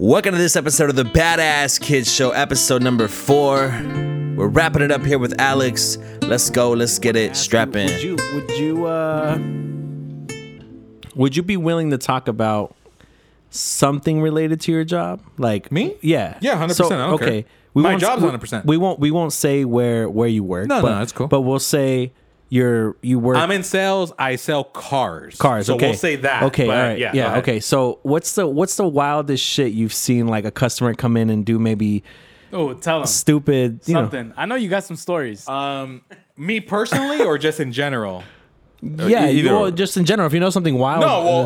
Welcome to this episode of the Badass Kids Show, episode number 4. We're wrapping it up here with Alex. Let's go. Let's get it. Strap in. Would you be willing to talk about something related to your job? Like me? Yeah. Yeah, 100%. So, I don't okay. care. My job's 100%. We won't say where you work. No, that's cool. But we'll say you work. I'm in sales. I sell cars. So okay. We'll say that. Okay. But, all right. Yeah. Okay. So what's the wildest shit you've seen like a customer come in and do maybe? Oh, tell them stupid something. You know. I know you got some stories. Me personally or just in general. Yeah, just in general. If you know something wild. No,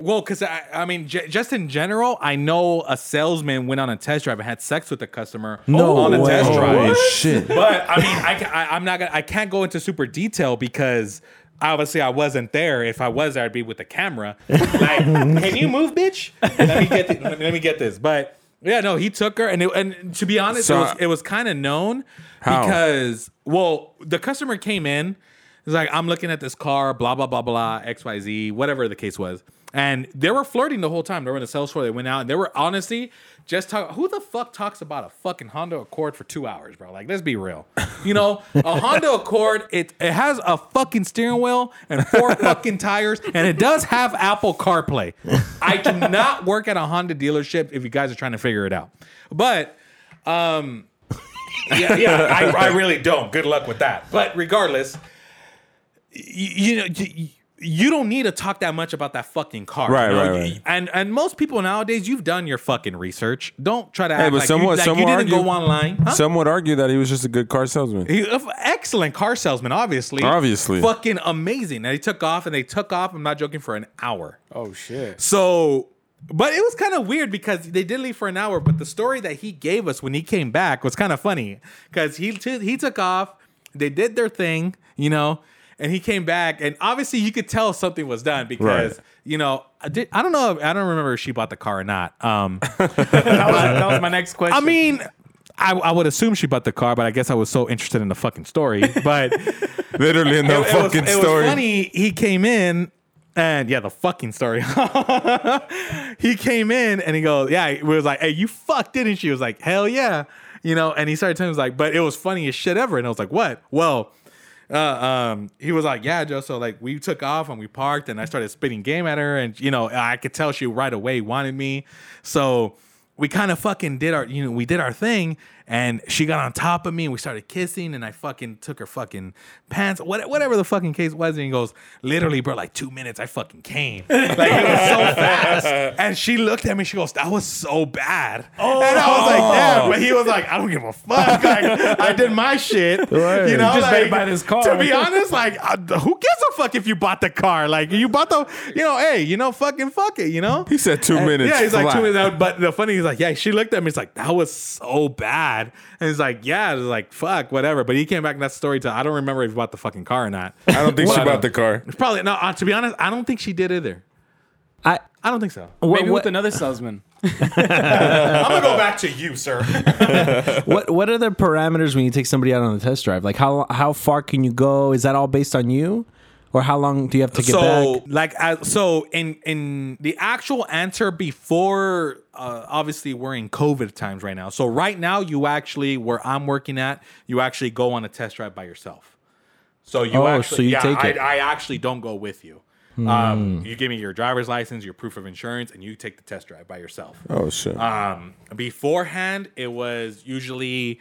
well, just in general, I know a salesman went on a test drive and had sex with a customer test drive. Oh, shit. But I mean, I can't go into super detail because obviously I wasn't there. If I was there, I'd be with the camera. Like, can you move, bitch? Let me get this. But yeah, no, he took her, and to be honest, it was kind of known. How? Because the customer came in. It's like, I'm looking at this car, blah, blah, blah, blah, XYZ, whatever the case was. And they were flirting the whole time. They were in the sales floor. They went out and they were honestly just talking. Who the fuck talks about a fucking Honda Accord for 2 hours, bro? Like, let's be real. You know, a Honda Accord, it has a fucking steering wheel and 4 fucking tires, and it does have Apple CarPlay. I do not work at a Honda dealership if you guys are trying to figure it out. But, I really don't. Good luck with that. But regardless... You don't need to talk that much about that fucking car, right? You know? Right. And most people nowadays, you've done your fucking research. Don't try to act you didn't go online. Huh? Some would argue that he was just a good car salesman. Excellent car salesman, obviously, fucking amazing. And they took off. I'm not joking, for an hour. Oh shit! So, but it was kind of weird because they did leave for an hour. But the story that he gave us when he came back was kind of funny because he took off. They did their thing, you know. And he came back, and obviously you could tell something was done because, you know, I don't know. I don't remember if she bought the car or not. That was my next question. I mean, I would assume she bought the car, but I guess I was so interested in the fucking story. But literally in the fucking story. It was funny. He came in, and yeah, the fucking story. He came in, and he goes, yeah, we was like, hey, you fucked, didn't she? He was like, hell yeah. You know, and he started telling me, like, but it was funniest shit ever. And I was like, what? Well... he was like, yeah, Joe. So like we took off and we parked and I started spitting game at her, and you know, I could tell she right away wanted me. So we kind of fucking did our thing, and she got on top of me and we started kissing, and I fucking took her fucking pants, whatever the fucking case was, and he goes, literally, bro, like 2 minutes I fucking came. Like it was so fast. And she looked at me, she goes, that was so bad. Oh. And I was like, yeah, but he was like, I don't give a fuck. Like, I did my shit. Right. You know, just like, by this car. To be honest, like who gives a fuck if you bought the car? Like you bought the, you know, hey, you know, fucking fuck it, you know? He said 2 minutes. Yeah, he's like 2 minutes. But the funny is like, yeah, she looked at me, it's like, that was so bad. And he's like, yeah, it's like, fuck, whatever. But he came back, and that's story to, I don't remember if he bought the fucking car or not. I don't think she bought the car. Probably no. To be honest, I don't think she did either. I don't think so. Maybe with another salesman. I'm gonna go back to you, sir. What are the parameters when you take somebody out on a test drive? Like how far can you go? Is that all based on you? Or how long do you have to get back? In the actual answer before, obviously we're in COVID times right now. So right now you actually, where I'm working at, you actually go on a test drive by yourself. So you take it. I actually don't go with you. You give me your driver's license, your proof of insurance, and you take the test drive by yourself. Oh, shit. Beforehand, it was usually,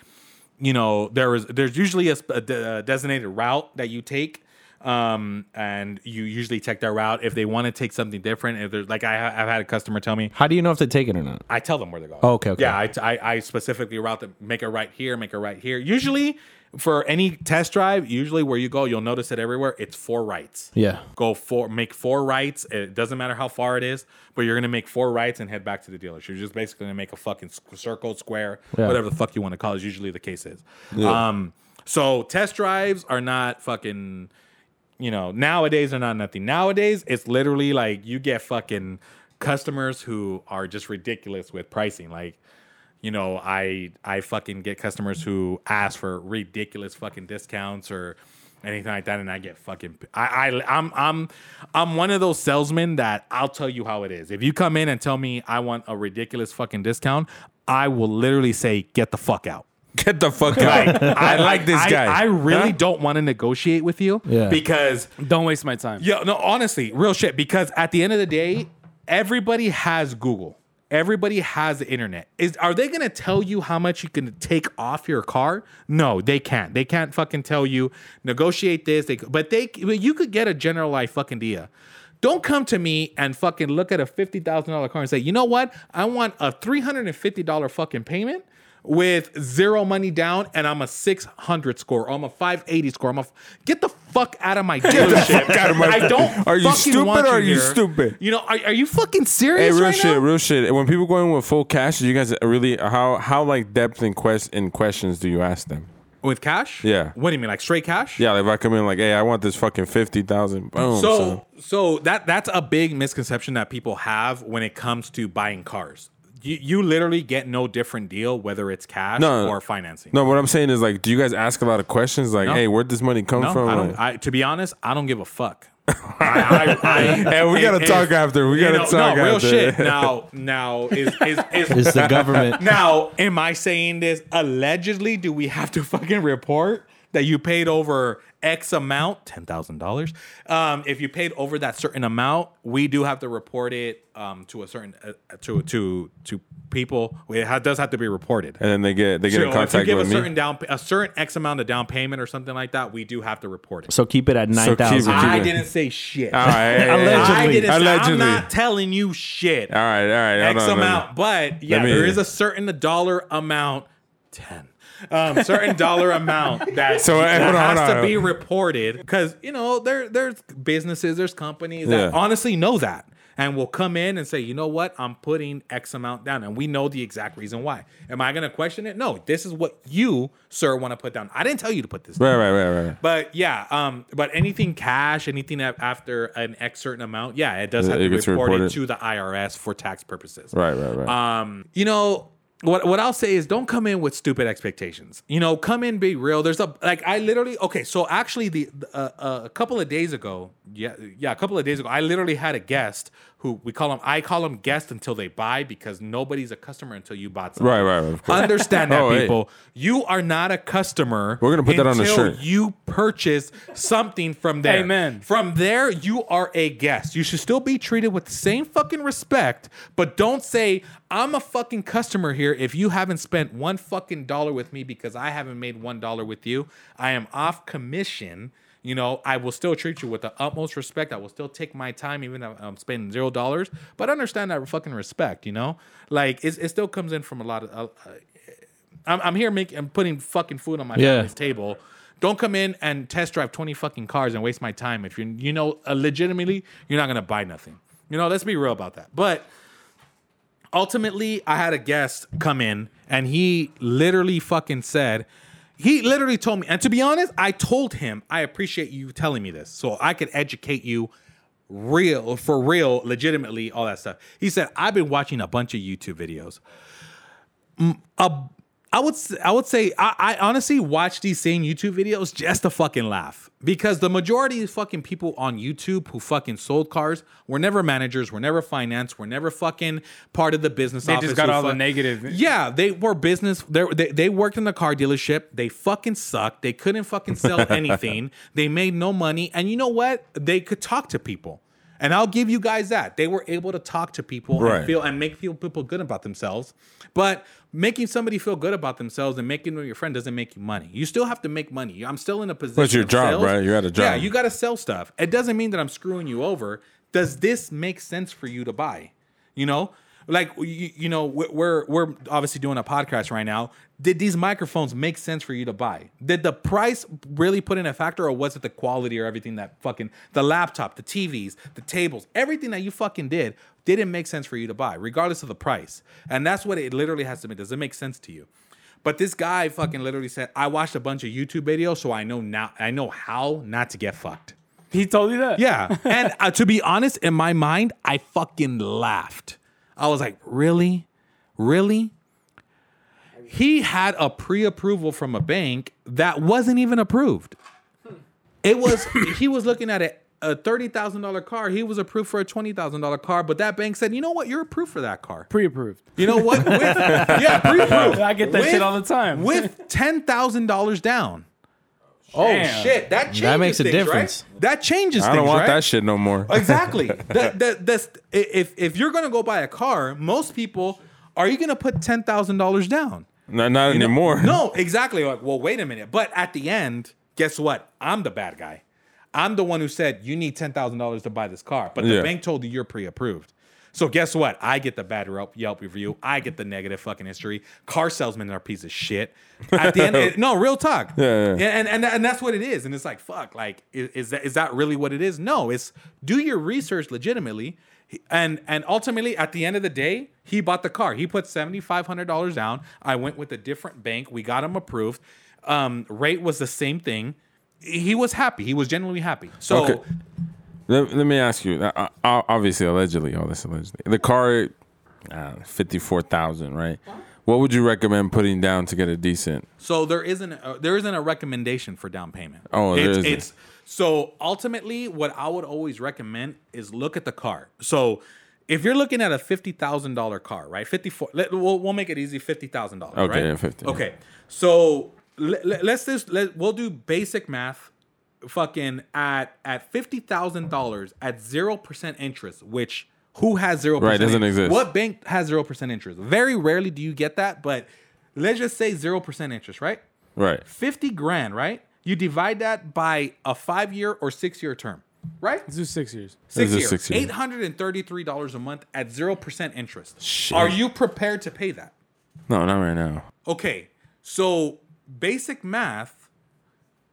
you know, there's usually a designated route that you take. And you usually check their route if they want to take something different. If there's like, I've had a customer tell me, how do you know if they take it or not? I tell them where they're going. Oh, okay. Yeah, I specifically route them. Make a right here. Usually, for any test drive, usually where you go, you'll notice it everywhere. It's 4 rights. Yeah, make 4 rights. It doesn't matter how far it is, but you're gonna make 4 rights and head back to the dealership. You're just basically gonna make a fucking circle, square, whatever the fuck you want to call it. Usually the case is. Yeah. So test drives are not fucking. You know, nowadays are not nothing. Nowadays, it's literally like you get fucking customers who are just ridiculous with pricing. Like, you know, I fucking get customers who ask for ridiculous fucking discounts or anything like that, and I get fucking. I'm one of those salesmen that I'll tell you how it is. If you come in and tell me I want a ridiculous fucking discount, I will literally say, "Get the fuck out." Get the fuck out. Like, I like this guy. I really don't want to negotiate with you because... Don't waste my time. Yeah, no, honestly, real shit. Because at the end of the day, everybody has Google. Everybody has the internet. Are they going to tell you how much you can take off your car? No, they can't. They can't fucking tell you, negotiate this. You could get a generalized fucking deal. Don't come to me and fucking look at a $50,000 car and say, you know what? I want a $350 fucking payment with zero money down, and I'm a 600 score. I'm a 580 score. Get the fuck out of my dealership. I don't. Are you stupid or are you stupid? You know, are you fucking serious? Hey, real shit. When people go in with full cash, you guys really how like depth in questions do you ask them? With cash? Yeah. What do you mean, like straight cash? Yeah, like if I come in like, hey, I want this fucking 50,000. Boom. So that's a big misconception that people have when it comes to buying cars. You literally get no different deal, whether it's cash or financing. No, what I'm saying is, like, do you guys ask a lot of questions? Like, hey, where'd this money come from? To be honest, I don't give a fuck. We got to talk after. We got to talk after. No, real shit. Now is the government. Now, am I saying this? Allegedly, do we have to fucking report that you paid over X amount, $10,000. If you paid over that certain amount, we do have to report it to a certain to people. It does have to be reported, and then they get in contact with me. If you give a certain X amount of down payment or something like that, we do have to report it. So keep it at 9,000. So I didn't say shit. All right, Allegedly. I'm not telling you shit. All right. X amount, but yeah, there is a certain dollar amount. 10. Certain dollar amount that has to be reported because, you know, there's businesses, there's companies that honestly know that and will come in and say, you know what, I'm putting X amount down and we know the exact reason why. Am I going to question it? No, this is what you, sir, want to put down. I didn't tell you to put this down. Right. But yeah, but anything cash, anything after an X certain amount, yeah, it does have to be reported to the IRS for tax purposes. Right. You know, What I'll say is don't come in with stupid expectations. You know, come in, be real. A couple of days ago, I literally had a guest who I call them guest until they buy because nobody's a customer until you bought something. Right. Of course. Understand that, people. Hey. You are not a customer. We're gonna put that on the shirt. Until you purchase something from there. Amen. From there, you are a guest. You should still be treated with the same fucking respect, but don't say I'm a fucking customer here if you haven't spent one fucking dollar with me because I haven't made $1 with you. I am off commission. You know, I will still treat you with the utmost respect. I will still take my time, even if I'm spending $0. But understand that fucking respect, you know? Like, it still comes in from a lot of... I'm putting fucking food on my family's table. Don't come in and test drive 20 fucking cars and waste my time. If legitimately, you're not going to buy nothing. You know, let's be real about that. But... ultimately, I had a guest come in and he literally told me, and to be honest, I told him, I appreciate you telling me this so I could educate you for real, legitimately, all that stuff. He said, I've been watching a bunch of YouTube videos. I would say I honestly watch these same YouTube videos just to fucking laugh because the majority of fucking people on YouTube who fucking sold cars were never managers, were never finance, were never fucking part of the business. They just got all the negative. Yeah, they were business. They worked in the car dealership. They fucking sucked. They couldn't fucking sell anything. They made no money. And you know what? They could talk to people. And I'll give you guys that. They were able to talk to people and feel people good about themselves. But making somebody feel good about themselves and making them your friend doesn't make you money. You still have to make money. I'm still in a position. That's your job, sales. Right? You're at a job. Yeah, you got to sell stuff. It doesn't mean that I'm screwing you over. Does this make sense for you to buy? You know? Like, you know, we're obviously doing a podcast right now. Did these microphones make sense for you to buy? Did the price really put in a factor, or was it the quality or everything that fucking the laptop, the TVs, the tables, everything that you fucking did didn't make sense for you to buy, regardless of the price? And that's what it literally has to be. Does it make sense to you? But this guy fucking literally said, I watched a bunch of YouTube videos, so I know how not to get fucked. He told you that? Yeah. And to be honest, in my mind, I fucking laughed. I was like, really? Really? He had a pre-approval from a bank that wasn't even approved. It was he was looking at a $30,000 car. He was approved for a $20,000 car, but that bank said, you know what? You're approved for that car. Pre-approved. You know what? Pre-approved. I get that shit all the time. With $10,000 down. Damn. Oh, shit. That changes That makes a things, difference. Right? That changes things, I don't things, want right? that shit no more. Exactly. If you're going to go buy a car, most people, are you going to put $10,000 down? Not anymore. No, exactly. Like, well, wait a minute. But at the end, guess what? I'm the bad guy. I'm the one who said, you need $10,000 to buy this car. But the bank told you you're pre-approved. So guess what? I get the bad Yelp review. I get the negative fucking history. Car salesmen are a piece of shit. At the end, real talk. Yeah. And that's what it is. And it's like, fuck, like, is that really what it is? No, it's do your research legitimately. And ultimately, at the end of the day, he bought the car. He put $7,500 down. I went with a different bank. We got him approved. Rate was the same thing. He was happy. He was genuinely happy. So, okay. Let me ask you. Obviously, allegedly, all this allegedly. The car, $54,000, right? What would you recommend putting down to get a decent? So there isn't a recommendation for down payment. Oh, there isn't. So ultimately, what I would always recommend is look at the car. So if you're looking at a $50,000 car, right? We'll make it easy. $50,000. Okay, right? Yeah, 50. Okay, so. We'll do basic math. Fucking at $50,000 at 0% interest, which who has 0%? Right, doesn't exist. What bank has 0% interest? Very rarely do you get that, but let's just say 0% interest, right? Right. 50 grand, right? You divide that by a 5-year or 6-year term, right? Let's do 6 years. Six years. $833 a month at 0% interest. Shit. Are you prepared to pay that? No, not right now. Okay, so. Basic math,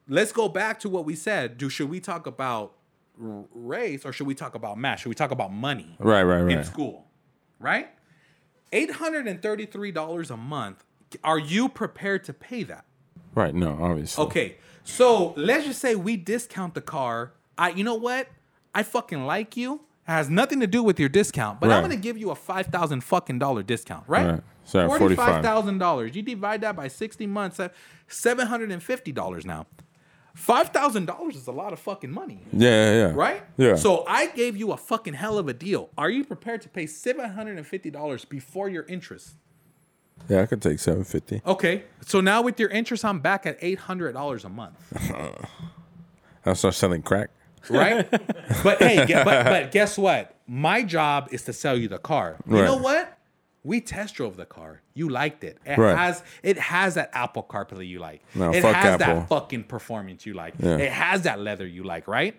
let's go back to what we said. Should we talk about race or should we talk about math? Should we talk about money? Right. In school, right? $833 a month. Are you prepared to pay that? Right, no, obviously. Okay, so let's just say we discount the car. You know what? I fucking like you. It has nothing to do with your discount, but right. I'm going to give you a $5,000 fucking dollar discount, right? So $45,000. You divide that by 60 months, $750 now. $5,000 is a lot of fucking money. Yeah. Right? Yeah. So I gave you a fucking hell of a deal. Are you prepared to pay $750 before your interest? Yeah, I could take $750. Okay. So now with your interest, I'm back at $800 a month. I'll start selling crack. Right? But hey, but guess what? My job is to sell you the car. You know what? We test drove the car. You liked it. It has that Apple CarPlay you like. No, it fuck has Apple. That fucking performance you like. Yeah. It has that leather you like, right?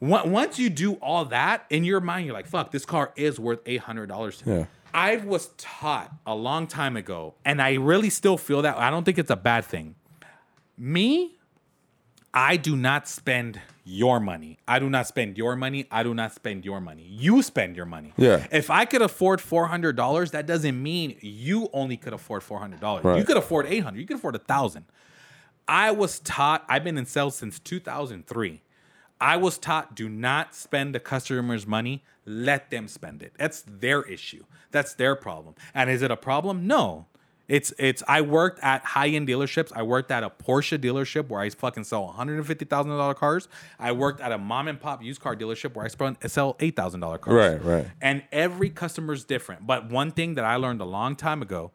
Once you do all that, in your mind, you're like, fuck, this car is worth $800 to me. Yeah. I was taught a long time ago, and I really still feel that. I don't think it's a bad thing. I do not spend your money. You spend your money. Yeah. If I could afford $400, that doesn't mean you only could afford $400. Right. You could afford $800. You could afford $1,000. I was taught, I've been in sales since 2003. I was taught, do not spend the customer's money. Let them spend it. That's their issue. That's their problem. And is it a problem? No. I worked at high-end dealerships. I worked at a Porsche dealership where I fucking sell $150,000 cars. I worked at a mom-and-pop used car dealership where I sell $8,000 cars. Right. And every customer's different. But one thing that I learned a long time ago,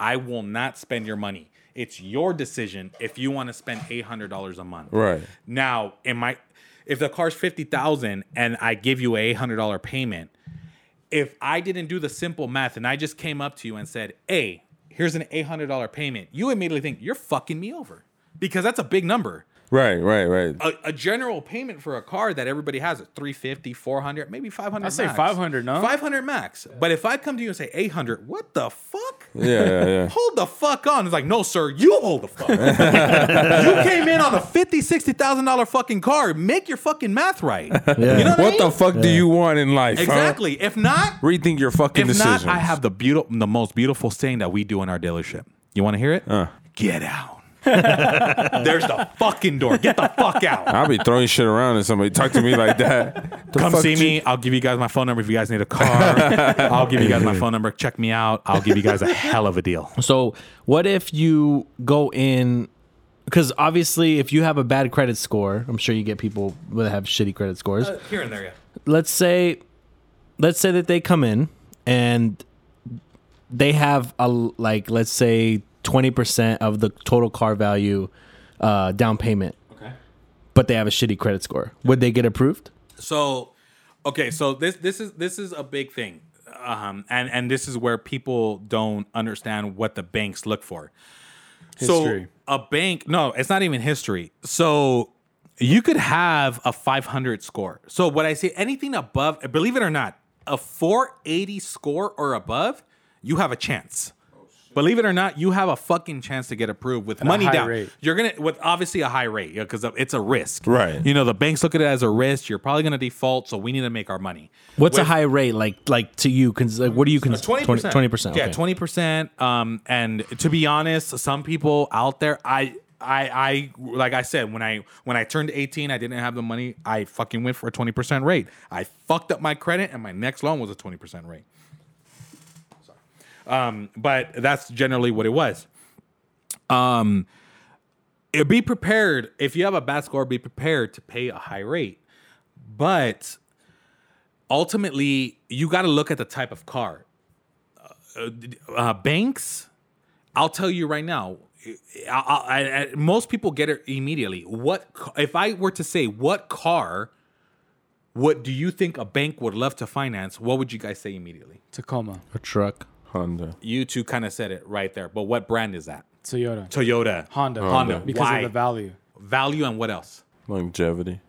I will not spend your money. It's your decision if you want to spend $800 a month. Right. Now, if the car's $50,000 and I give you an $800 payment, if I didn't do the simple math and I just came up to you and said, hey, here's an $800 payment, you immediately think, you're fucking me over. Because that's a big number. Right. A general payment for a car that everybody has is $350, $400, maybe $500 max. I say $500, no? $500 max. But if I come to you and say $800, what the fuck? Yeah. Hold the fuck on. It's like, no, sir, you hold the fuck. You came in on a $50,000, $60,000 fucking car. Make your fucking math right. Yeah. You know what I mean? The fuck do you want in life? Exactly. Huh? If not, rethink your fucking decisions. If not, I have the most beautiful saying that we do in our dealership. You want to hear it? Get out. There's the fucking door. Get the fuck out. I'll be throwing shit around and somebody talk to me like that. Come see me. I'll give you guys my phone number if you guys need a car. I'll give you guys my phone number. Check me out. I'll give you guys a hell of a deal. So what if you go in because obviously if you have a bad credit score, I'm sure you get people that have shitty credit scores. Here and there, yeah. Let's say that they come in and they have a, like, let's say 20% of the total car value down payment. Okay. But they have a shitty credit score. Would they get approved? So, okay, so this is a big thing. And this is where people don't understand what the banks look for. History. So a bank, no, it's not even history. So you could have a 500 score. So what I say, anything above, believe it or not, a 480 score or above, you have a chance. Oh, believe it or not, you have a fucking chance to get approved with money down. Rate. You're gonna with obviously a high rate because it's a risk, right? You know, the banks look at it as a risk. You're probably gonna default, so we need to make our money. What's a high rate like to you? Like, what do you consider? 20%. Yeah, 20%. And to be honest, some people out there, I like I said, when I turned 18, I didn't have the money. I fucking went for a 20% rate. I fucked up my credit, and my next loan was a 20% rate. But that's generally what it was. Be prepared. If you have a bad score, be prepared to pay a high rate. But ultimately, you got to look at the type of car. Banks, I'll tell you right now, most people get it immediately. What if I were to say, what car? What do you think a bank would love to finance? What would you guys say immediately? Tacoma. A truck. Honda. You two kind of said it right there, but what brand is that? Toyota. Honda. Because why? Of the value. Value and what else? Longevity,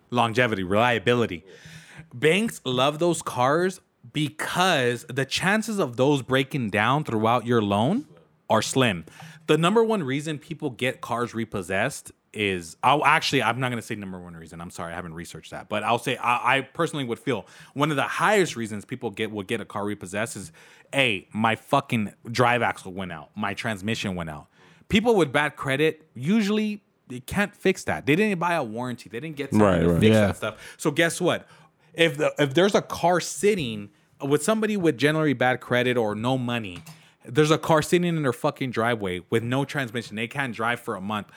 reliability. Banks love those cars because the chances of those breaking down throughout your loan are slim. The number one reason people get cars repossessed is, I'm not going to say number one reason. I'm sorry, I haven't researched that. But I'll say I personally would feel one of the highest reasons people will get a car repossessed is, A, my fucking drive axle went out. My transmission went out. People with bad credit, usually they can't fix that. They didn't buy a warranty. They didn't get time to fix that stuff. So guess what? If there's a car sitting with somebody with generally bad credit or no money, there's a car sitting in their fucking driveway with no transmission. They can't drive for a month.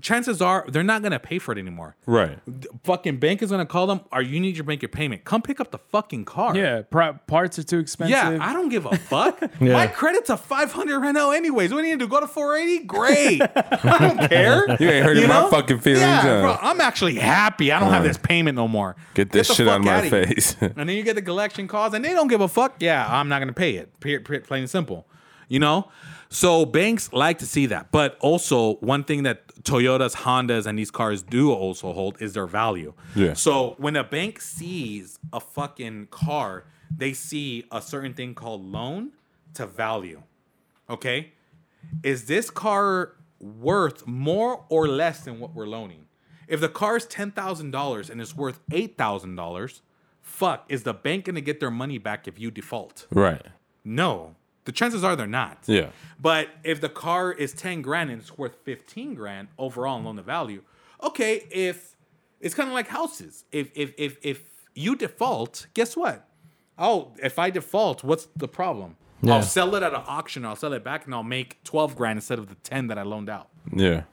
Chances are they're not going to pay for it anymore. Right. The fucking bank is going to call them, or you need your bank your payment. Come pick up the fucking car. Yeah, parts are too expensive. Yeah, I don't give a fuck. Yeah. My credit's a 500 right now anyways. We need to go to 480? Great. I don't care. You ain't hurting my fucking feelings. Yeah, bro, I'm actually happy. I don't have this payment no more. Get this shit on my face. And then you get the collection calls, and they don't give a fuck. Yeah, I'm not going to pay it. Plain and simple. You know? So banks like to see that. But also, one thing that Toyotas, Hondas, and these cars do also hold is their value. Yeah. So when a bank sees a fucking car, they see a certain thing called loan to value. Okay? Is this car worth more or less than what we're loaning? If the car is $10,000 and it's worth $8,000, fuck, is the bank going to get their money back if you default? Right. No. The chances are they're not. Yeah. But if the car is 10 grand and it's worth 15 grand overall in loan to value, okay, if it's kind of like houses. If you default, guess what? Oh, if I default, what's the problem? Yeah. I'll sell it at an auction, I'll sell it back, and I'll make 12 grand instead of the 10 that I loaned out. Yeah.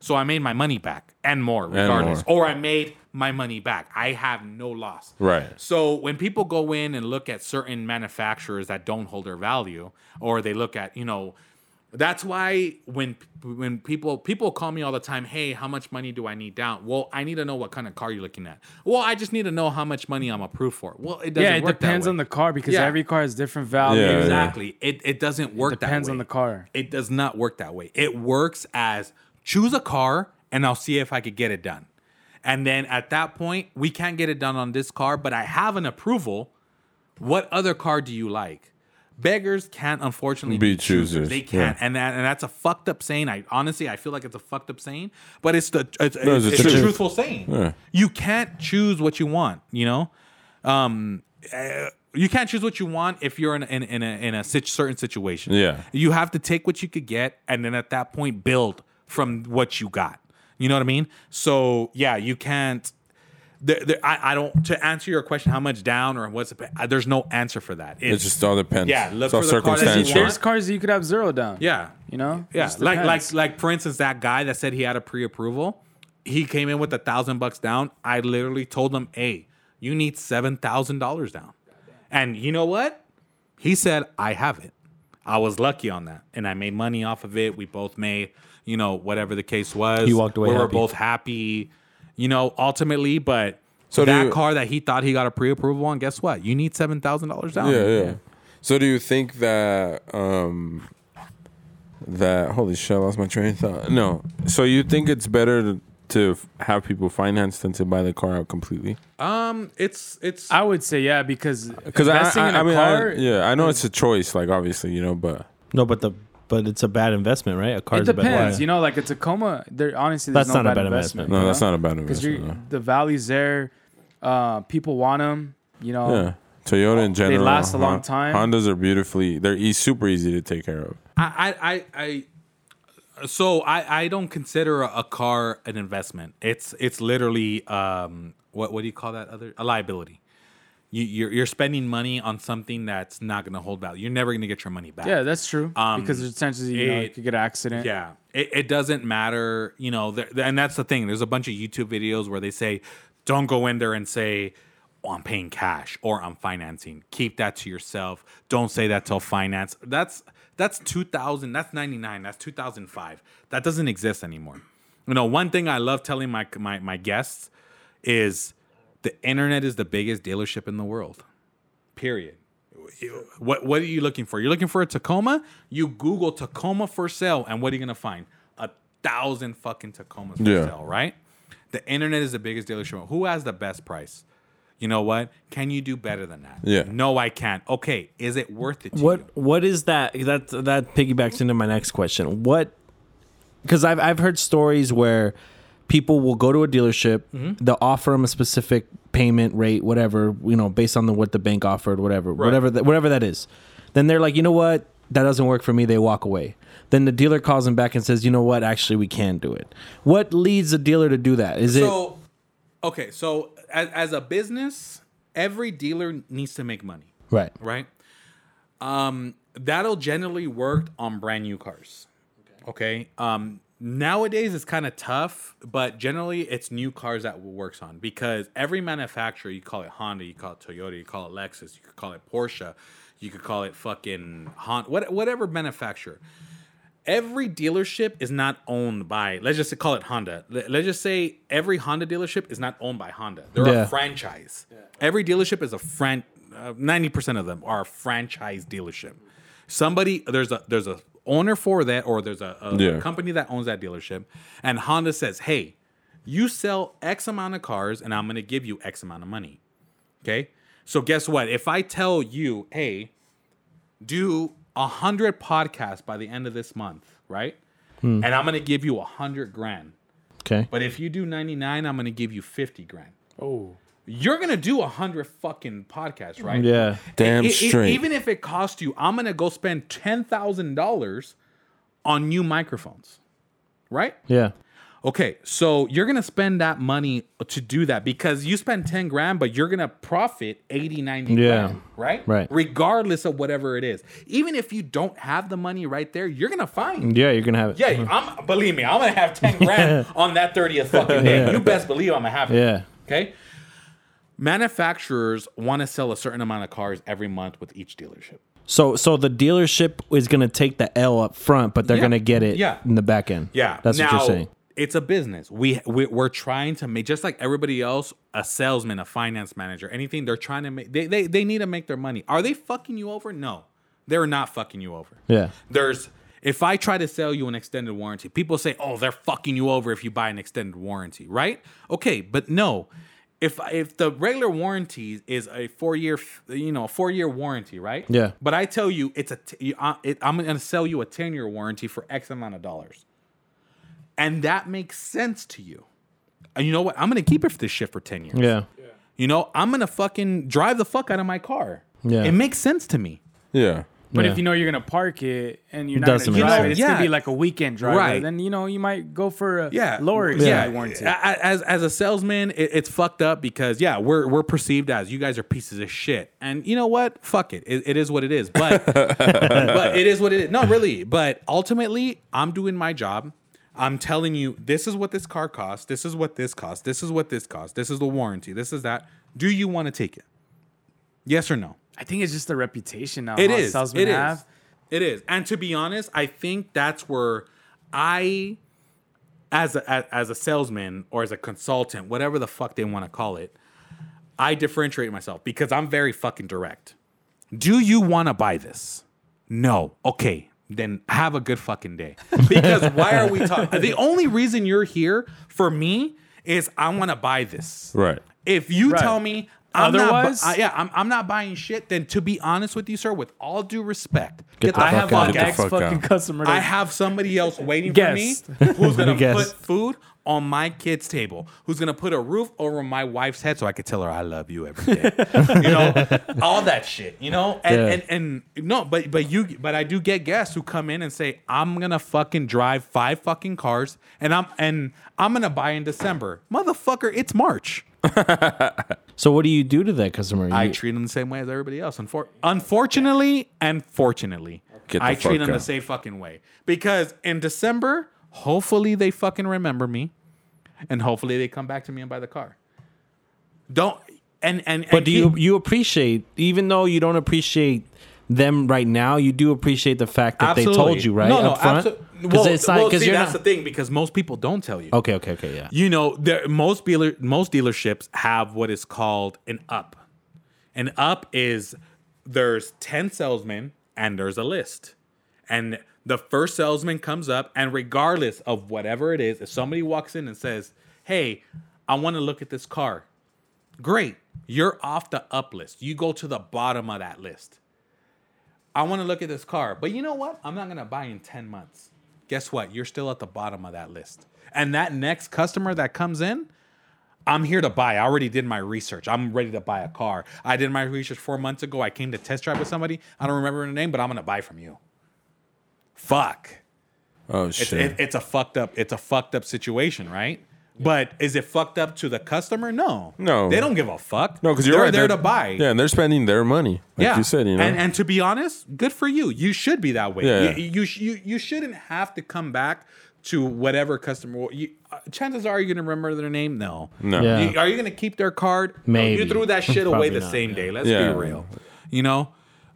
So I made my money back and more regardless. And more. Or I made my money back. I have no loss. Right. So when people go in and look at certain manufacturers that don't hold their value, or they look at, you know, that's why when people call me all the time, hey, how much money do I need down? Well, I need to know what kind of car you're looking at. Well, I just need to know how much money I'm approved for. Well, it doesn't work that way. Yeah, it depends on the car because every car has different value. Yeah, exactly. Yeah. It doesn't work that way. It depends on the car. It does not work that way. It works as choose a car and I'll see if I could get it done. And then at that point, we can't get it done on this car, but I have an approval. What other car do you like? Beggars can't, unfortunately, be choosers. They can't. Yeah. And that's a fucked up saying. I honestly feel like it's a fucked up saying, but it's a truthful saying. Yeah. You can't choose what you want, you know? You can't choose what you want if you're in a certain situation. Yeah. You have to take what you could get and then at that point build from what you got. You know what I mean? So, yeah, you can't. I don't, to answer your question, how much down or what's the, there's no answer for that. It's just all depends. Yeah, look for the car that you want. There's cars that you could have $0 down. Yeah, you know, yeah. Like for instance, that guy that said he had a pre-approval, he came in with $1,000 down. I literally told him, hey, you need $7,000 down, and you know what? He said, I have it. I was lucky on that, and I made money off of it. We both made, you know, whatever the case was. He walked away. We were both happy, you know, ultimately. But so that car that he thought he got a pre-approval on, guess what? You need $7,000 down. Yeah. So do you think that holy shit, I lost my train of thought. No. So you think it's better to have people finance than to buy the car out completely? It's I would say yeah, because I know it's a choice, like obviously, you know, but it's a bad investment, right? A car. It depends, you know, like a Tacoma. There, honestly, that's not a bad investment. No, that's not a bad investment. Because the value's there. People want them, you know. Yeah. Toyota in general. They last a long time. Hondas are beautifully. They're super easy to take care of. I don't consider a car an investment. It's literally what do you call that other? A liability. You're spending money on something that's not going to hold value. You're never going to get your money back. Yeah, that's true. Because essentially, you could get an accident. Yeah. It doesn't matter, you know, and that's the thing. There's a bunch of YouTube videos where they say, don't go in there and say, oh, I'm paying cash or I'm financing. Keep that to yourself. Don't say that till finance. That's 2000. That's 99. That's 2005. That doesn't exist anymore. You know, one thing I love telling my guests is, the internet is the biggest dealership in the world, period. What are you looking for? You're looking for a Tacoma? You Google Tacoma for sale, and what are you going to find? 1,000 fucking Tacomas for sale, right? The internet is the biggest dealership. Who has the best price? You know what? Can you do better than that? Yeah. No, I can't. Okay, is it worth it to you? What is that? That piggybacks into my next question. What? Because I've heard stories where people will go to a dealership, they'll offer them a specific payment rate, whatever, you know, based on what the bank offered, whatever, right, whatever that is. Then they're like, you know what? That doesn't work for me. They walk away. Then the dealer calls them back and says, you know what? Actually, we can do it. What leads a dealer to do that? So as a business, every dealer needs to make money. Right. Right. That'll generally work on brand new cars. Okay. Nowadays, it's kind of tough, but generally, it's new cars that works on, because every manufacturer, you call it Honda, you call it Toyota, you call it Lexus, you could call it Porsche, you could call it fucking Honda, whatever manufacturer. Every dealership is not owned by, let's just call it Honda. Let's just say every Honda dealership is not owned by Honda. They're a franchise. Yeah. Every dealership is 90% of them are a franchise dealership. There's a owner for that, or there's a company that owns that dealership, and Honda says, hey, you sell X amount of cars and I'm going to give you X amount of money. Okay. So guess what? If I tell you, hey, do 100 podcasts by the end of this month, right? And I'm going to give you $100,000. Okay. But if you do 99, I'm going to give you $50,000. Oh, you're going to do 100 fucking podcasts, right? Yeah. Damn straight. Even if it costs you, I'm going to go spend $10,000 on new microphones, right? Yeah. Okay. So you're going to spend that money to do that, because you spend $10,000, but you're going to profit 80, 90 grand, right? Right. Regardless of whatever it is. Even if you don't have the money right there, you're going to find. Yeah, you're going to have it. Yeah. Believe me, I'm going to have $10,000 on that 30th fucking day. Yeah. You best believe I'm going to have it. Yeah. Okay. Manufacturers want to sell a certain amount of cars every month with each dealership. So the dealership is going to take the L up front, but they're going to get it in the back end. Yeah. That's what you're saying. It's a business. We're trying to make, just like everybody else, a salesman, a finance manager, anything, they're trying to make, they need to make their money. Are they fucking you over? No. They're not fucking you over. Yeah. If I try to sell you an extended warranty, people say, oh, they're fucking you over if you buy an extended warranty, right? Okay, but no. If the regular warranty is a four-year warranty, right? Yeah. But I tell you, I'm going to sell you a 10-year warranty for X amount of dollars. And that makes sense to you. And you know what? I'm going to keep it for this shit for 10 years. Yeah. You know, I'm going to fucking drive the fuck out of my car. Yeah. It makes sense to me. Yeah. But if you know you're going to park it and you're not going to drive it, it's going to be like a weekend drive. Right. Then, you know, you might go for a lower warranty. As a salesman, it's fucked up because, we're perceived as you guys are pieces of shit. And you know what? Fuck it. It is what it is. But, but it is what it is. No, really. But ultimately, I'm doing my job. I'm telling you, this is what this car costs. This is what this costs. This is what this costs. This is the warranty. This is that. Do you want to take it? Yes or no? I think it's just the reputation now. It is. And to be honest, I think that's where I, as a salesman or as a consultant, whatever the fuck they want to call it, I differentiate myself because I'm very fucking direct. Do you want to buy this? No. Okay. Then have a good fucking day. Because why are we talking? The only reason you're here for me is I want to buy this. Right. If you tell me... I'm not buying shit. Then to be honest with you, sir, with all due respect, I have somebody else waiting for me who's gonna put food on my kid's table, who's gonna put a roof over my wife's head so I could tell her I love you every day. You know, all that shit. You know, but I do get guests who come in and say I'm gonna fucking drive 5 fucking cars and I'm gonna buy in December, motherfucker. It's March. So what do you do to that customer? I treat them the same way as everybody else. Unfortunately and fortunately, I treat them the same fucking way. Because in December, hopefully they fucking remember me, and hopefully they come back to me and buy the car. But do you appreciate, even though you don't appreciate them right now, you do appreciate the fact that they told you up front? That's the thing, because most people don't tell you. Okay, yeah. You know, most dealerships have what is called an up. An up is there's 10 salesmen and there's a list. And the first salesman comes up, and regardless of whatever it is, if somebody walks in and says, hey, I want to look at this car. Great. You're off the up list. You go to the bottom of that list. I want to look at this car, but you know what? I'm not going to buy in 10 months. Guess what? You're still at the bottom of that list. And that next customer that comes in, I'm here to buy. I already did my research. I'm ready to buy a car. I did my research 4 months ago. I came to test drive with somebody. I don't remember her name, but I'm going to buy from you. Fuck. Oh, shit. It's a fucked up situation, right? But is it fucked up to the customer? No. They don't give a fuck. No, because they're there to buy. Yeah, and they're spending their money. Like you said, you know. And to be honest, good for you. You should be that way. Yeah. You shouldn't have to come back to whatever customer. Chances are you're going to remember their name? No. Yeah. Are you going to keep their card? Maybe. You threw that shit away the same day. Let's be real. You know?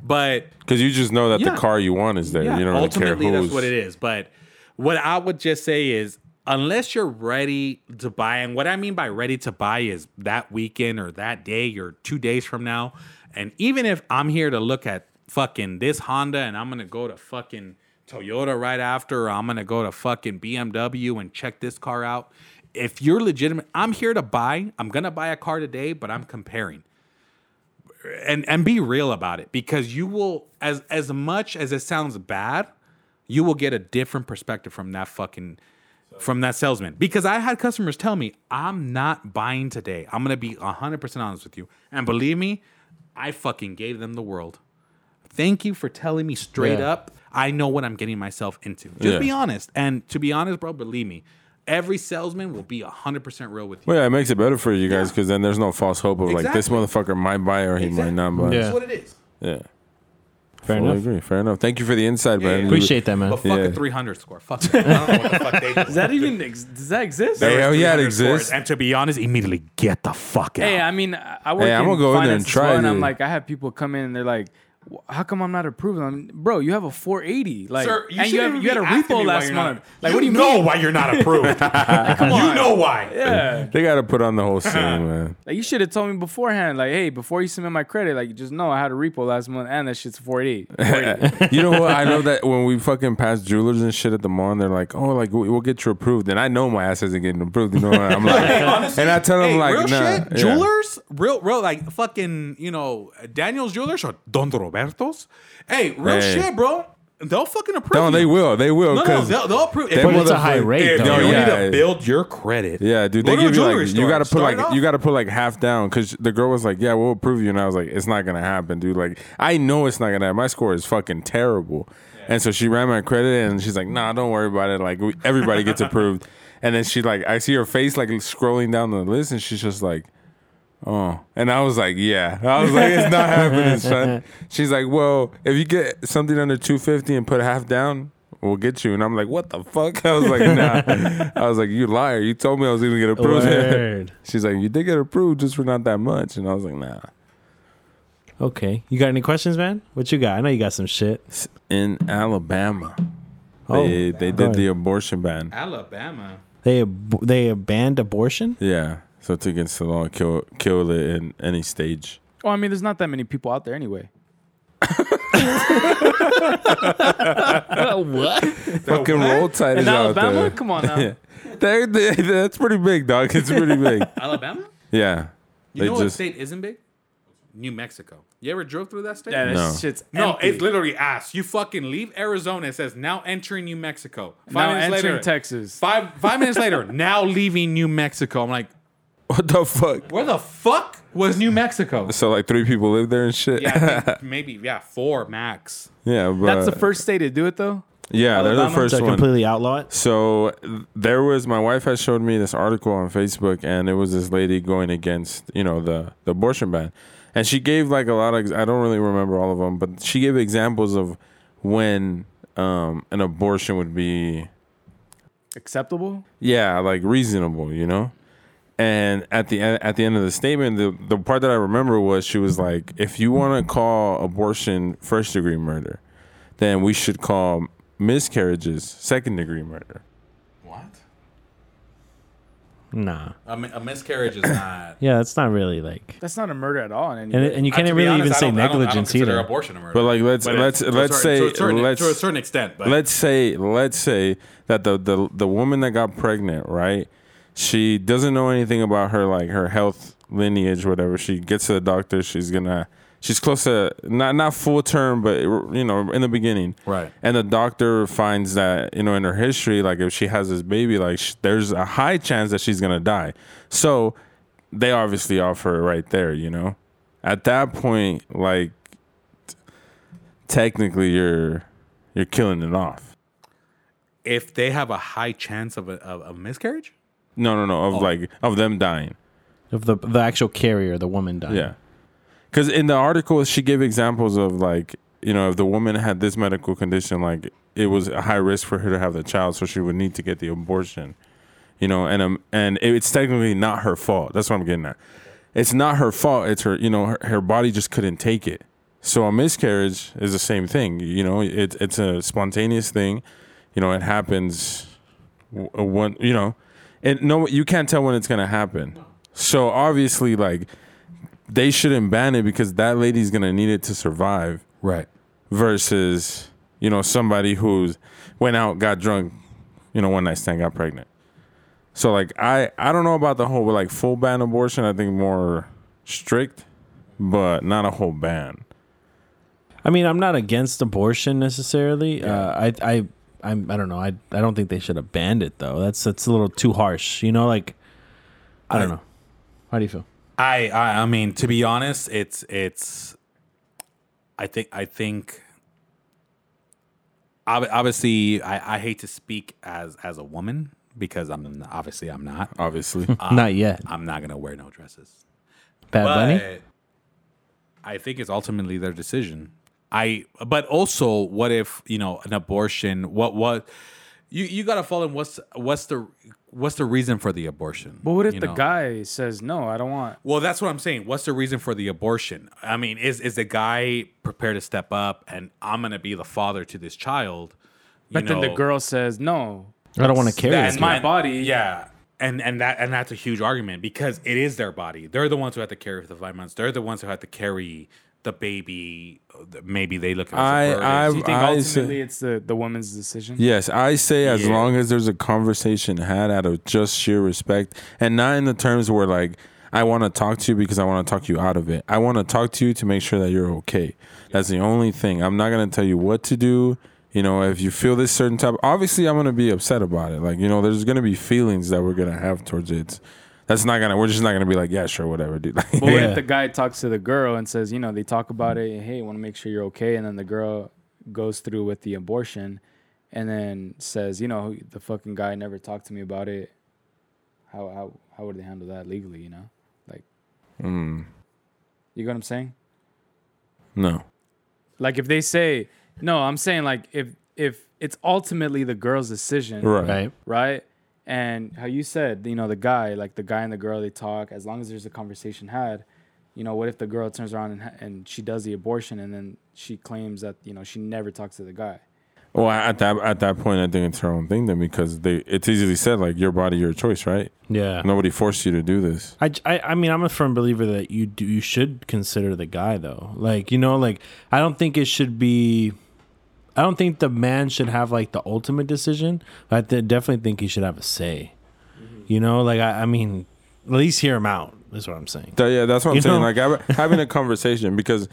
But. Because you just know that the car you want is there. Yeah. You don't really care who's. Ultimately, that's what it is. But what I would just say is, unless you're ready to buy, and what I mean by ready to buy is that weekend or that day or 2 days from now. And even if I'm here to look at fucking this Honda and I'm going to go to fucking Toyota right after, or I'm going to go to fucking BMW and check this car out. If you're legitimate, I'm here to buy. I'm going to buy a car today, but I'm comparing. And be real about it, because you will, as much as it sounds bad, you will get a different perspective from that fucking salesman. Because I had customers tell me, I'm not buying today. I'm going to be 100% honest with you. And believe me, I fucking gave them the world. Thank you for telling me straight up. I know what I'm getting myself into. Just be honest. And to be honest, bro, believe me, every salesman will be 100% real with you. Well, yeah, it makes it better for you guys, because then there's no false hope of like, this motherfucker might buy or he might not buy. Yeah. That's what it is. Yeah. Fair enough. Thank you for the insight, man. Appreciate that, man. But fuck a 300 score. Fuck that. I don't know what the fuck they do. Does that exist? It exists. And to be honest, immediately get the fuck out. Hey, I mean, I work I'm gonna go in there and try. And I'm like, I have people come in and they're like, how come I'm not approved? Bro, you have a 480. Like, sir, you had a repo last month. Like, what do you know why you're not approved? Like, come on. You know why. Yeah. They got to put on the whole scene, man. Like, you should have told me beforehand. Like, hey, before you submit my credit, like, just know I had a repo last month and that shit's 480. You know what? I know that when we fucking pass jewelers and shit at the mall, and they're like, oh, like, we'll get you approved. And I know my ass isn't getting approved. You know what I'm like? Honestly, and I tell them, like, real shit? Jewelers? Real, like, fucking, you know, Daniel's Jewelers or Don Roberto's? Hey, real shit, bro. They'll fucking approve. No, they will. They will. No, they'll approve. But it's a high rate. Though. You need to build your credit. Yeah, dude. They give you like store. You got to put like you got to put like half down because the girl was like, "Yeah, we'll approve you," and I was like, "It's not gonna happen, dude. Like, I know it's not gonna happen. My score is fucking terrible." Yeah. And so she ran my credit, and she's like, "Nah, don't worry about it. Like, everybody gets approved." And then she like, I see her face like scrolling down the list, and she's just like. Oh, and I was like, yeah. I was like, it's not happening, son. She's like, well, if you get something under 250 and put half down, we'll get you. And I'm like, what the fuck? I was like, nah. I was like, you liar. You told me I was going to get approved. She's like, you did get approved just for not that much. And I was like, nah. Okay. You got any questions, man? What you got? I know you got some shit. In Alabama. Oh, they did the abortion ban. Alabama? They banned abortion? Yeah. So it's against the law to kill it in any stage. Well, I mean, there's not that many people out there anyway. What? Fucking Roll Tide is out there. In Alabama? Come on now. Yeah. That's pretty big, dog. It's pretty big. Alabama? Yeah. You know what state isn't big? New Mexico. You ever drove through that state? Yeah, shit's empty. No, it's literally ass. You fucking leave Arizona. It says, now entering New Mexico. 5 minutes later. Now entering Texas. Five minutes later, now leaving New Mexico. I'm like... What the fuck? Where the fuck was New Mexico? So like 3 people live there and shit? Yeah, I think maybe, 4 max. Yeah, but... That's the first state to do it, though? Yeah, they're the first one. Completely outlaw it? So there was... My wife had showed me this article on Facebook, and it was this lady going against, you know, the abortion ban. And she gave like a lot of... I don't really remember all of them, but she gave examples of when an abortion would be... Acceptable? Yeah, like reasonable, you know? And at the end of the statement, the part that I remember was she was like, if you want to call abortion first-degree murder, then we should call miscarriages second-degree murder. What? Nah. A miscarriage is not... Yeah, it's not really like... That's not a murder at all. And you can't really even say negligence either. I don't consider abortion a murder. But like, let's say that the woman that got pregnant, right? She doesn't know anything about her, like her health lineage, whatever. She gets to the doctor. She's close to not full term, but you know, in the beginning, right? And the doctor finds that, you know, in her history, like if she has this baby, like there's a high chance that she's gonna die. So they obviously offer it right there, you know. At that point, like technically, you're killing it off. If they have a high chance of a miscarriage. No, of them dying. Of the actual carrier, the woman dying. Yeah. Because in the article, she gave examples of, like, you know, if the woman had this medical condition, like, it was a high risk for her to have the child, so she would need to get the abortion, you know, and it's technically not her fault. That's what I'm getting at. It's not her fault. It's her, you know, her body just couldn't take it. So a miscarriage is the same thing, you know. It's a spontaneous thing. You know, it happens when, you know. And no, you can't tell when it's going to happen. So obviously, like, they shouldn't ban it because that lady's going to need it to survive. Right. Versus, you know, somebody who's went out, got drunk, you know, one night stand, got pregnant. So, like, I don't know about the whole, like, full ban abortion. I think more strict, but not a whole ban. I mean, I'm not against abortion necessarily. Yeah. I don't know. I don't think they should have banned it, though. That's a little too harsh. You know, like, I don't know. How do you feel? I mean, to be honest, it's. I think. Obviously, I hate to speak as a woman because I'm not. Obviously, not yet. I'm not gonna wear no dresses. Bad Bunny. I think it's ultimately their decision. But also, what if, you know, an abortion? What you gotta follow in what's the reason for the abortion? But what if the guy says no? I don't want. Well, that's what I'm saying. What's the reason for the abortion? I mean, is the guy prepared to step up and I'm gonna be the father to this child? But then the girl says no. I don't want to carry it. It's my body. Yeah. And that's a huge argument because it is their body. They're the ones who have to carry for the 5 months. They're the ones who have to carry the baby. Maybe they look at it. Do you think ultimately it's the woman's decision? Yes, I say as long as there's a conversation had out of just sheer respect and not in the terms where, like, I want to talk to you because I want to talk you out of it. I want to talk to you to make sure that you're okay. That's the only thing. I'm not going to tell you what to do. You know, if you feel this certain type, obviously I'm going to be upset about it. Like, you know, there's going to be feelings that we're going to have towards it. That's not going to, we're just not going to be like, yeah, sure, whatever, dude. Like, but what if the guy talks to the girl and says, you know, they talk about it, hey, I want to make sure you're okay. And then the girl goes through with the abortion and then says, you know, the fucking guy never talked to me about it. How would they handle that legally, you know? Like, you get what I'm saying? No. Like, if they say, no, I'm saying, like, if it's ultimately the girl's decision, right? And how you said, you know, the guy and the girl, they talk, as long as there's a conversation had, you know, what if the girl turns around and she does the abortion and then she claims that, you know, she never talks to the guy? Well, at that point, I think it's her own thing then, because it's easily said, like, your body, your choice, right? Yeah. Nobody forced you to do this. I mean, I'm a firm believer that you should consider the guy, though. Like, you know, like, I don't think it should be... I don't think the man should have, like, the ultimate decision. I definitely think he should have a say. Mm-hmm. You know, like, I mean, at least hear him out, is what I'm saying. Yeah, that's what I'm saying. Like, having a conversation, because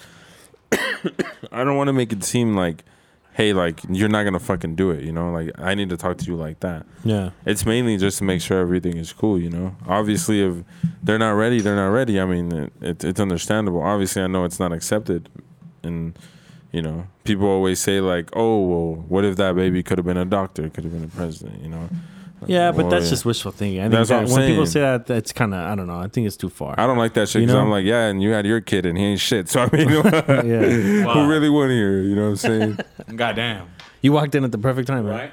I don't want to make it seem like, hey, like, you're not going to fucking do it, you know? Like, I need to talk to you like that. Yeah. It's mainly just to make sure everything is cool, you know? Obviously, if they're not ready, they're not ready. I mean, it's understandable. Obviously, I know it's not accepted. And, you know, people always say, like, oh, well, what if that baby could have been a doctor, could have been a president, you know? Yeah, but that's just wishful thinking. I think that's what I'm saying. When people say that, that's kind of, I don't know, I think it's too far. I don't like that shit because I'm like, yeah, and you had your kid and he ain't shit. So, I mean, yeah. Wow. Who really went here? You know what I'm saying? Goddamn. You walked in at the perfect time, right?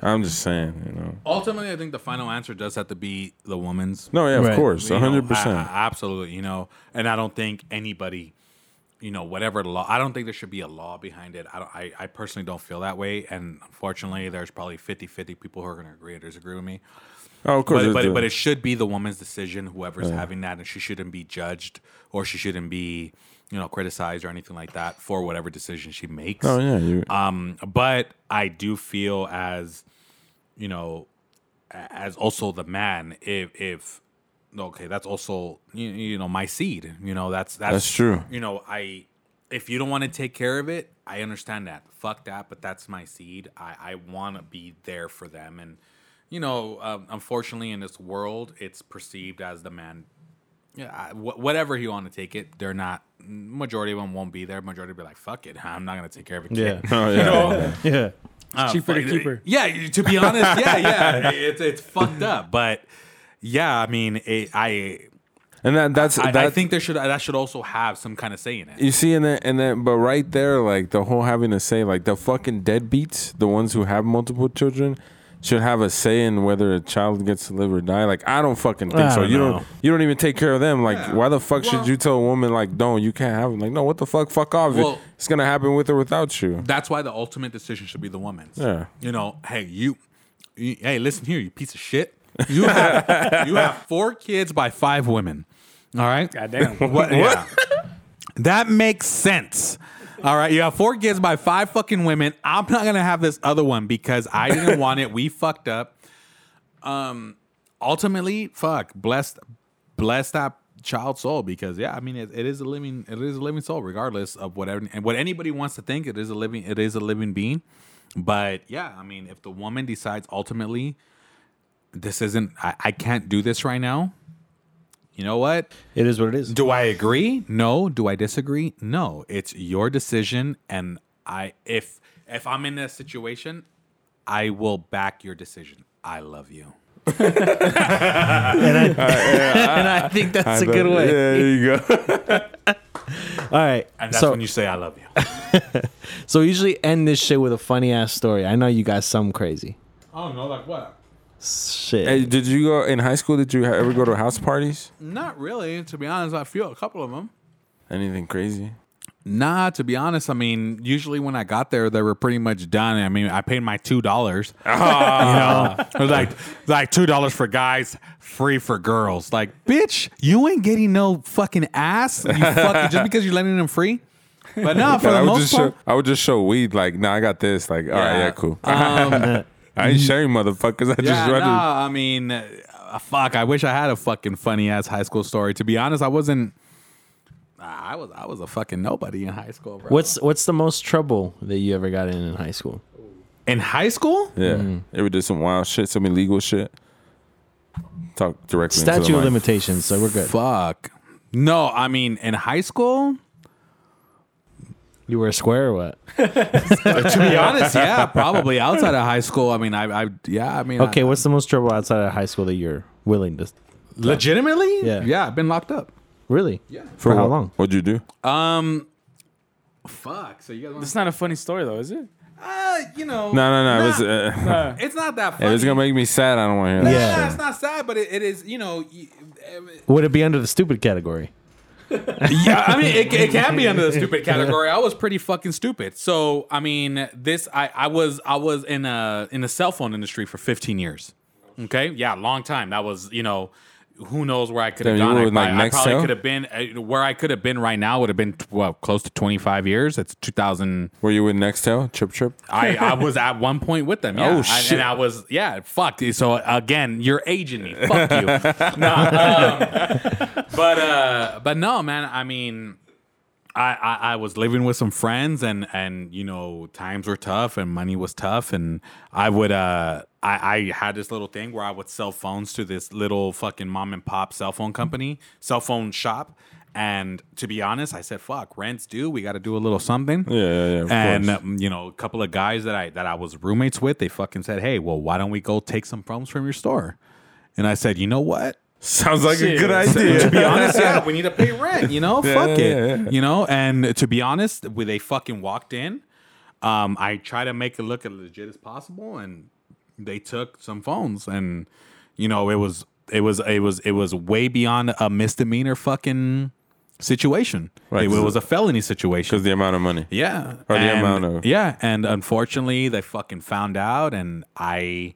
I'm just saying, you know. Ultimately, I think the final answer does have to be the woman's. No, yeah, right. Of course, 100%. Absolutely, you know, and I don't think anybody... You know, whatever law, I don't think there should be a law behind it. I personally don't feel that way. And unfortunately, there's probably 50-50 people who are going to agree or disagree with me. Oh, of course. But it should be the woman's decision, whoever's having that. And she shouldn't be judged or she shouldn't be, you know, criticized or anything like that for whatever decision she makes. Oh, yeah. But I do feel as, you know, as also the man, if okay, that's also, you know, my seed. You know, that's true. You know, if you don't want to take care of it, I understand that. Fuck that, but that's my seed. I want to be there for them. And, you know, unfortunately in this world, it's perceived as the man, whatever you want to take it, they're not, majority of them won't be there. Majority will be like, fuck it, I'm not going to take care of a kid. Yeah. You know? Yeah. It's cheaper to keep her. Yeah, to be honest, yeah. It's fucked up, but... Yeah, I mean, I think that should also have some kind of say in it. You see, and then, but right there, like the whole having a say, like the fucking deadbeats, the ones who have multiple children, should have a say in whether a child gets to live or die. Like I don't fucking think so. You don't even take care of them. Like why the fuck should you tell a woman like don't you can't have them? Like no, what the fuck? Fuck off. Well, it's gonna happen with or without you. That's why the ultimate decision should be the woman's. Yeah. You know, hey you hey, listen here, you piece of shit. You have 4 kids by 5 women. All right? Goddamn. What? Yeah. That makes sense. All right? You have 4 kids by 5 fucking women. I'm not going to have this other one because I didn't want it. We fucked up. Ultimately, fuck. Bless that child's soul because, yeah, I mean, it is a living soul regardless of whatever. And what anybody wants to think, it is a living being. But, yeah, I mean, if the woman decides ultimately... This isn't, I can't do this right now. You know what? It is what it is. Do I agree? No. Do I disagree? No. It's your decision. And if I'm in this situation, I will back your decision. I love you. And I think that's a good way. There you go. All right. And that's when you say, I love you. So we usually end this shit with a funny ass story. I know you got something crazy. I don't know, like what? Shit. Hey, did you go in high school? Did you ever go to house parties? Not really, to be honest. I feel a couple of them. Anything crazy? Nah, to be honest. I mean, usually when I got there, they were pretty much done. I mean, I paid my $2. Oh. You know, it was like $2 for guys, free for girls. Like, bitch, you ain't getting no fucking ass. You fucking just because you're letting them free. But no, for the most part, I would just show weed. Like, nah, I got this. Like, all right, yeah, cool. I ain't sharing motherfuckers. I mean, fuck. I wish I had a fucking funny ass high school story. To be honest, I wasn't. I was a fucking nobody in high school, bro. What's the most trouble that you ever got in high school? In high school? Yeah. Mm-hmm. Ever did some wild shit, some illegal shit? Talk directly into the mic. Statute of limitations, so we're good. Fuck. No, I mean, in high school... You were a square or what? To be honest, yeah, probably. Outside of high school, I mean, I mean... Okay, what's the most trouble outside of high school that you're willing to... Legitimately? Yeah. Yeah, I've been locked up. Really? Yeah. For how long? What'd you do? Fuck. So you guys. It's not a funny story, though, is it? You know. No. It's not that funny. If it's going to make me sad, I don't want to hear that. Yeah, it's not sad, but it is, you know... Would it be under the stupid category? Yeah, I mean, it can be under the stupid category. I was pretty fucking stupid. So, I mean, I was in the cell phone industry for 15 years. Okay? Yeah, long time. That was, you know, who knows where I could have gone. I probably could have been where I could have been right now would have been close to 25 years. It's 2000. Were you with Nextel? Trip? I was at one point with them. Yeah. Oh shit! And I was fuck. So again, you're aging me. Fuck you. But no, man. I mean, I was living with some friends and you know times were tough and money was tough and I would I had this little thing where I would sell phones to this little fucking mom and pop cell phone shop. And to be honest, I said, fuck, rent's due. We got to do a little something. Yeah. Of course. You know, a couple of guys that I was roommates with, they fucking said, hey, well, why don't we go take some phones from your store? And I said, you know what? Sounds like a good idea. To be honest, yeah, we need to pay rent, you know? Yeah. You know? And to be honest, they fucking walked in. I try to make it look as legit as possible and... They took some phones, and you know it was way beyond a misdemeanor fucking situation. Right, it was a felony situation because the amount of money. Yeah, or the amount of and unfortunately they fucking found out, and I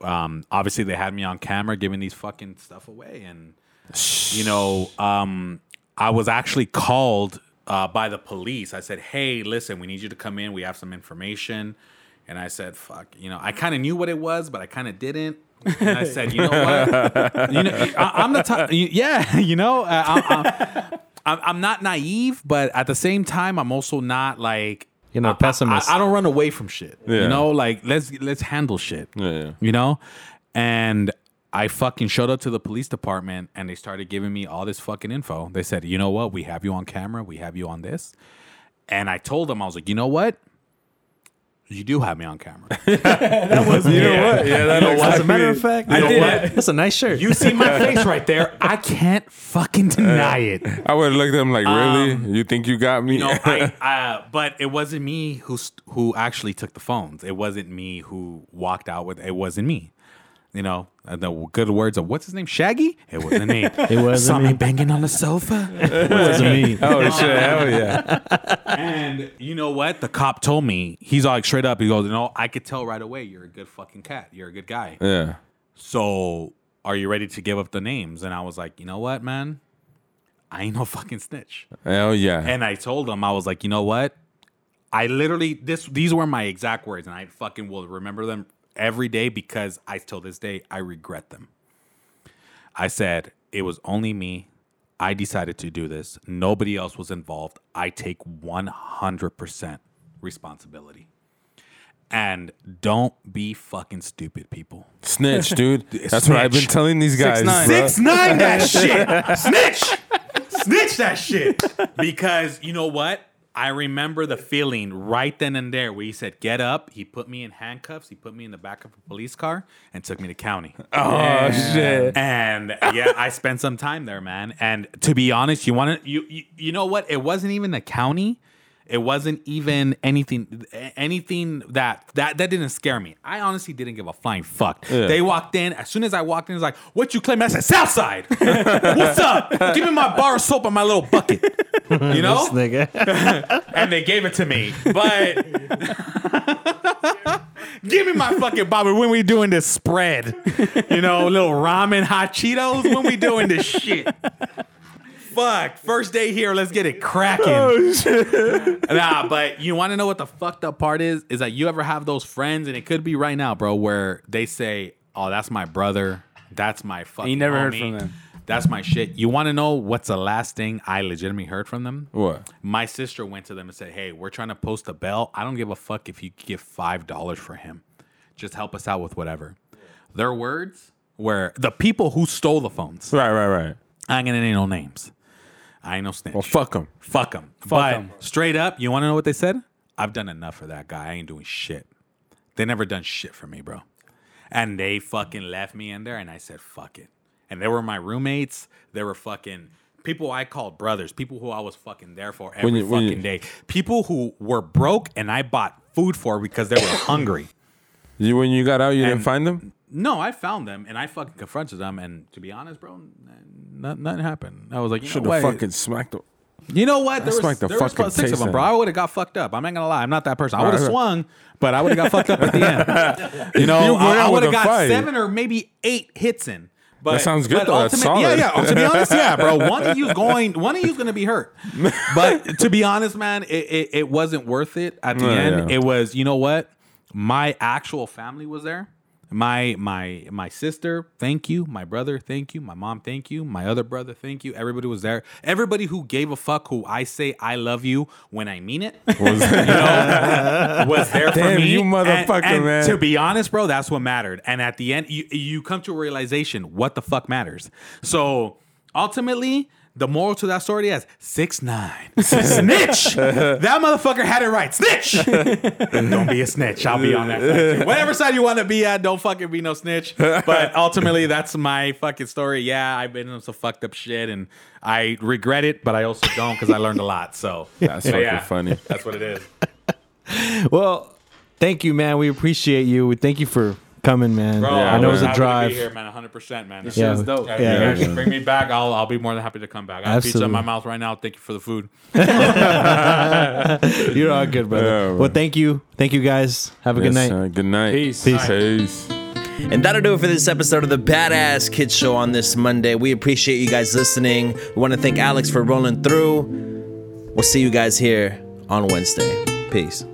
obviously they had me on camera giving these fucking stuff away, and you know I was actually called by the police. I said, "Hey, listen, we need you to come in. We have some information." And I said, fuck, you know, I kind of knew what it was, but I kind of didn't. And I said, you know what? You know, I'm the type, you know, I'm not naive, but at the same time, I'm also not like, you know, pessimist. I don't run away from shit, you know, like let's handle shit, you know? And I fucking showed up to the police department and they started giving me all this fucking info. They said, you know what? We have you on camera. We have you on this. And I told them, I was like, you know what? You do have me on camera. That was, you know what? Yeah, that was. As a matter of fact, I did. What? That's a nice shirt. You see my face right there. I can't fucking deny it. I would look at them like, really? You think you got me? No, but it wasn't me who actually took the phones. It wasn't me who walked out with it. It wasn't me. You know, the good words of what's his name? Shaggy? It wasn't me. It wasn't Saw me banging on the sofa. It wasn't me. Oh, shit. Hell yeah. And you know what? The cop told me, he's all like straight up. He goes, no, I could tell right away you're a good fucking cat. You're a good guy. Yeah. So are you ready to give up the names? And I was like, you know what, man? I ain't no fucking snitch. Hell yeah. And I told him, I was like, you know what? I literally, these were my exact words and I fucking will remember them every day because till this day, I regret them. I said, it was only me. I decided to do this. Nobody else was involved. I take 100% responsibility. And don't be fucking stupid, people. Snitch, dude. That's what I've been telling these guys. 6ix9ine that shit. Snitch that shit. Because you know what? I remember the feeling right then and there where he said, get up. He put me in handcuffs. He put me in the back of a police car and took me to county. Oh, shit. And yeah, I spent some time there, man. And to be honest, you know what? It wasn't even the county. It wasn't even anything that didn't scare me. I honestly didn't give a flying fuck. Yeah. They walked in. As soon as I walked in, it was like, what you claim? I said, Southside. What's up? Give me my bar of soap and my little bucket. You know? And they gave it to me. But... Give me my fucking bobby when we doing this spread. You know, little ramen, hot Cheetos when we doing this shit. Fuck, first day here, let's get it cracking. Oh, shit. Nah, but you want to know what the fucked up part is that you ever have those friends, and it could be right now, bro, where they say, oh, that's my brother, that's my fucking homie. You never heard from them. That's my shit. You want to know what's the last thing I legitimately heard from them? What? My sister went to them and said, hey, we're trying to post a bell. I don't give a fuck if you give $5 for him. Just help us out with whatever. Their words were the people who stole the phones. Right. I ain't going to name no names. I ain't no snitch. Well, fuck them. But straight up, you want to know what they said? I've done enough for that guy. I ain't doing shit. They never done shit for me, bro. And they fucking left me in there, and I said, fuck it. And they were my roommates. They were fucking people I called brothers, people who I was fucking there for every day. People who were broke, and I bought food for because they were hungry. When you got out, you didn't find them? No, I found them, and I fucking confronted them. And to be honest, bro, nothing happened. I was like, you should have fucking smacked them. You know what? There was about 6 of them, bro. I would have got fucked up. I'm not going to lie. I'm not that person. I would have swung, but I would have got fucked up at the end. You know, I would have got 7 or maybe 8 hits in. But, that sounds good, though. That's solid. Yeah. To be honest, yeah, bro. One of you's going to be hurt. But to be honest, man, it wasn't worth it at the end. Yeah. It was, you know what? My actual family was there. My sister, thank you. My brother, thank you. My mom, thank you. My other brother, thank you. Everybody was there. Everybody who gave a fuck, who I say I love you when I mean it, was there for me. You motherfucker, and man. To be honest, bro, that's what mattered. And at the end, you come to a realization, what the fuck matters? So ultimately, the moral to that story is 6'9". Snitch. That motherfucker had it right. Snitch. Don't be a snitch. I'll be on that side too. Whatever side you want to be at, don't fucking be no snitch. But ultimately, that's my fucking story. Yeah, I've been in some fucked up shit, and I regret it, but I also don't because I learned a lot. So that's fucking funny. That's what it is. Well, thank you, man. We appreciate you. Thank you for coming, man. Bro, I know it's a drive. To be here, man. 100%, man. This shit is dope. Yeah. Bring me back. I'll be more than happy to come back. I have pizza in my mouth right now. Thank you for the food. You're all good, brother. Yeah, well, thank you. Thank you, guys. Have a good night. Good night. Peace. And that'll do it for this episode of the Badass Kids Show on this Monday. We appreciate you guys listening. We want to thank Alex for rolling through. We'll see you guys here on Wednesday. Peace.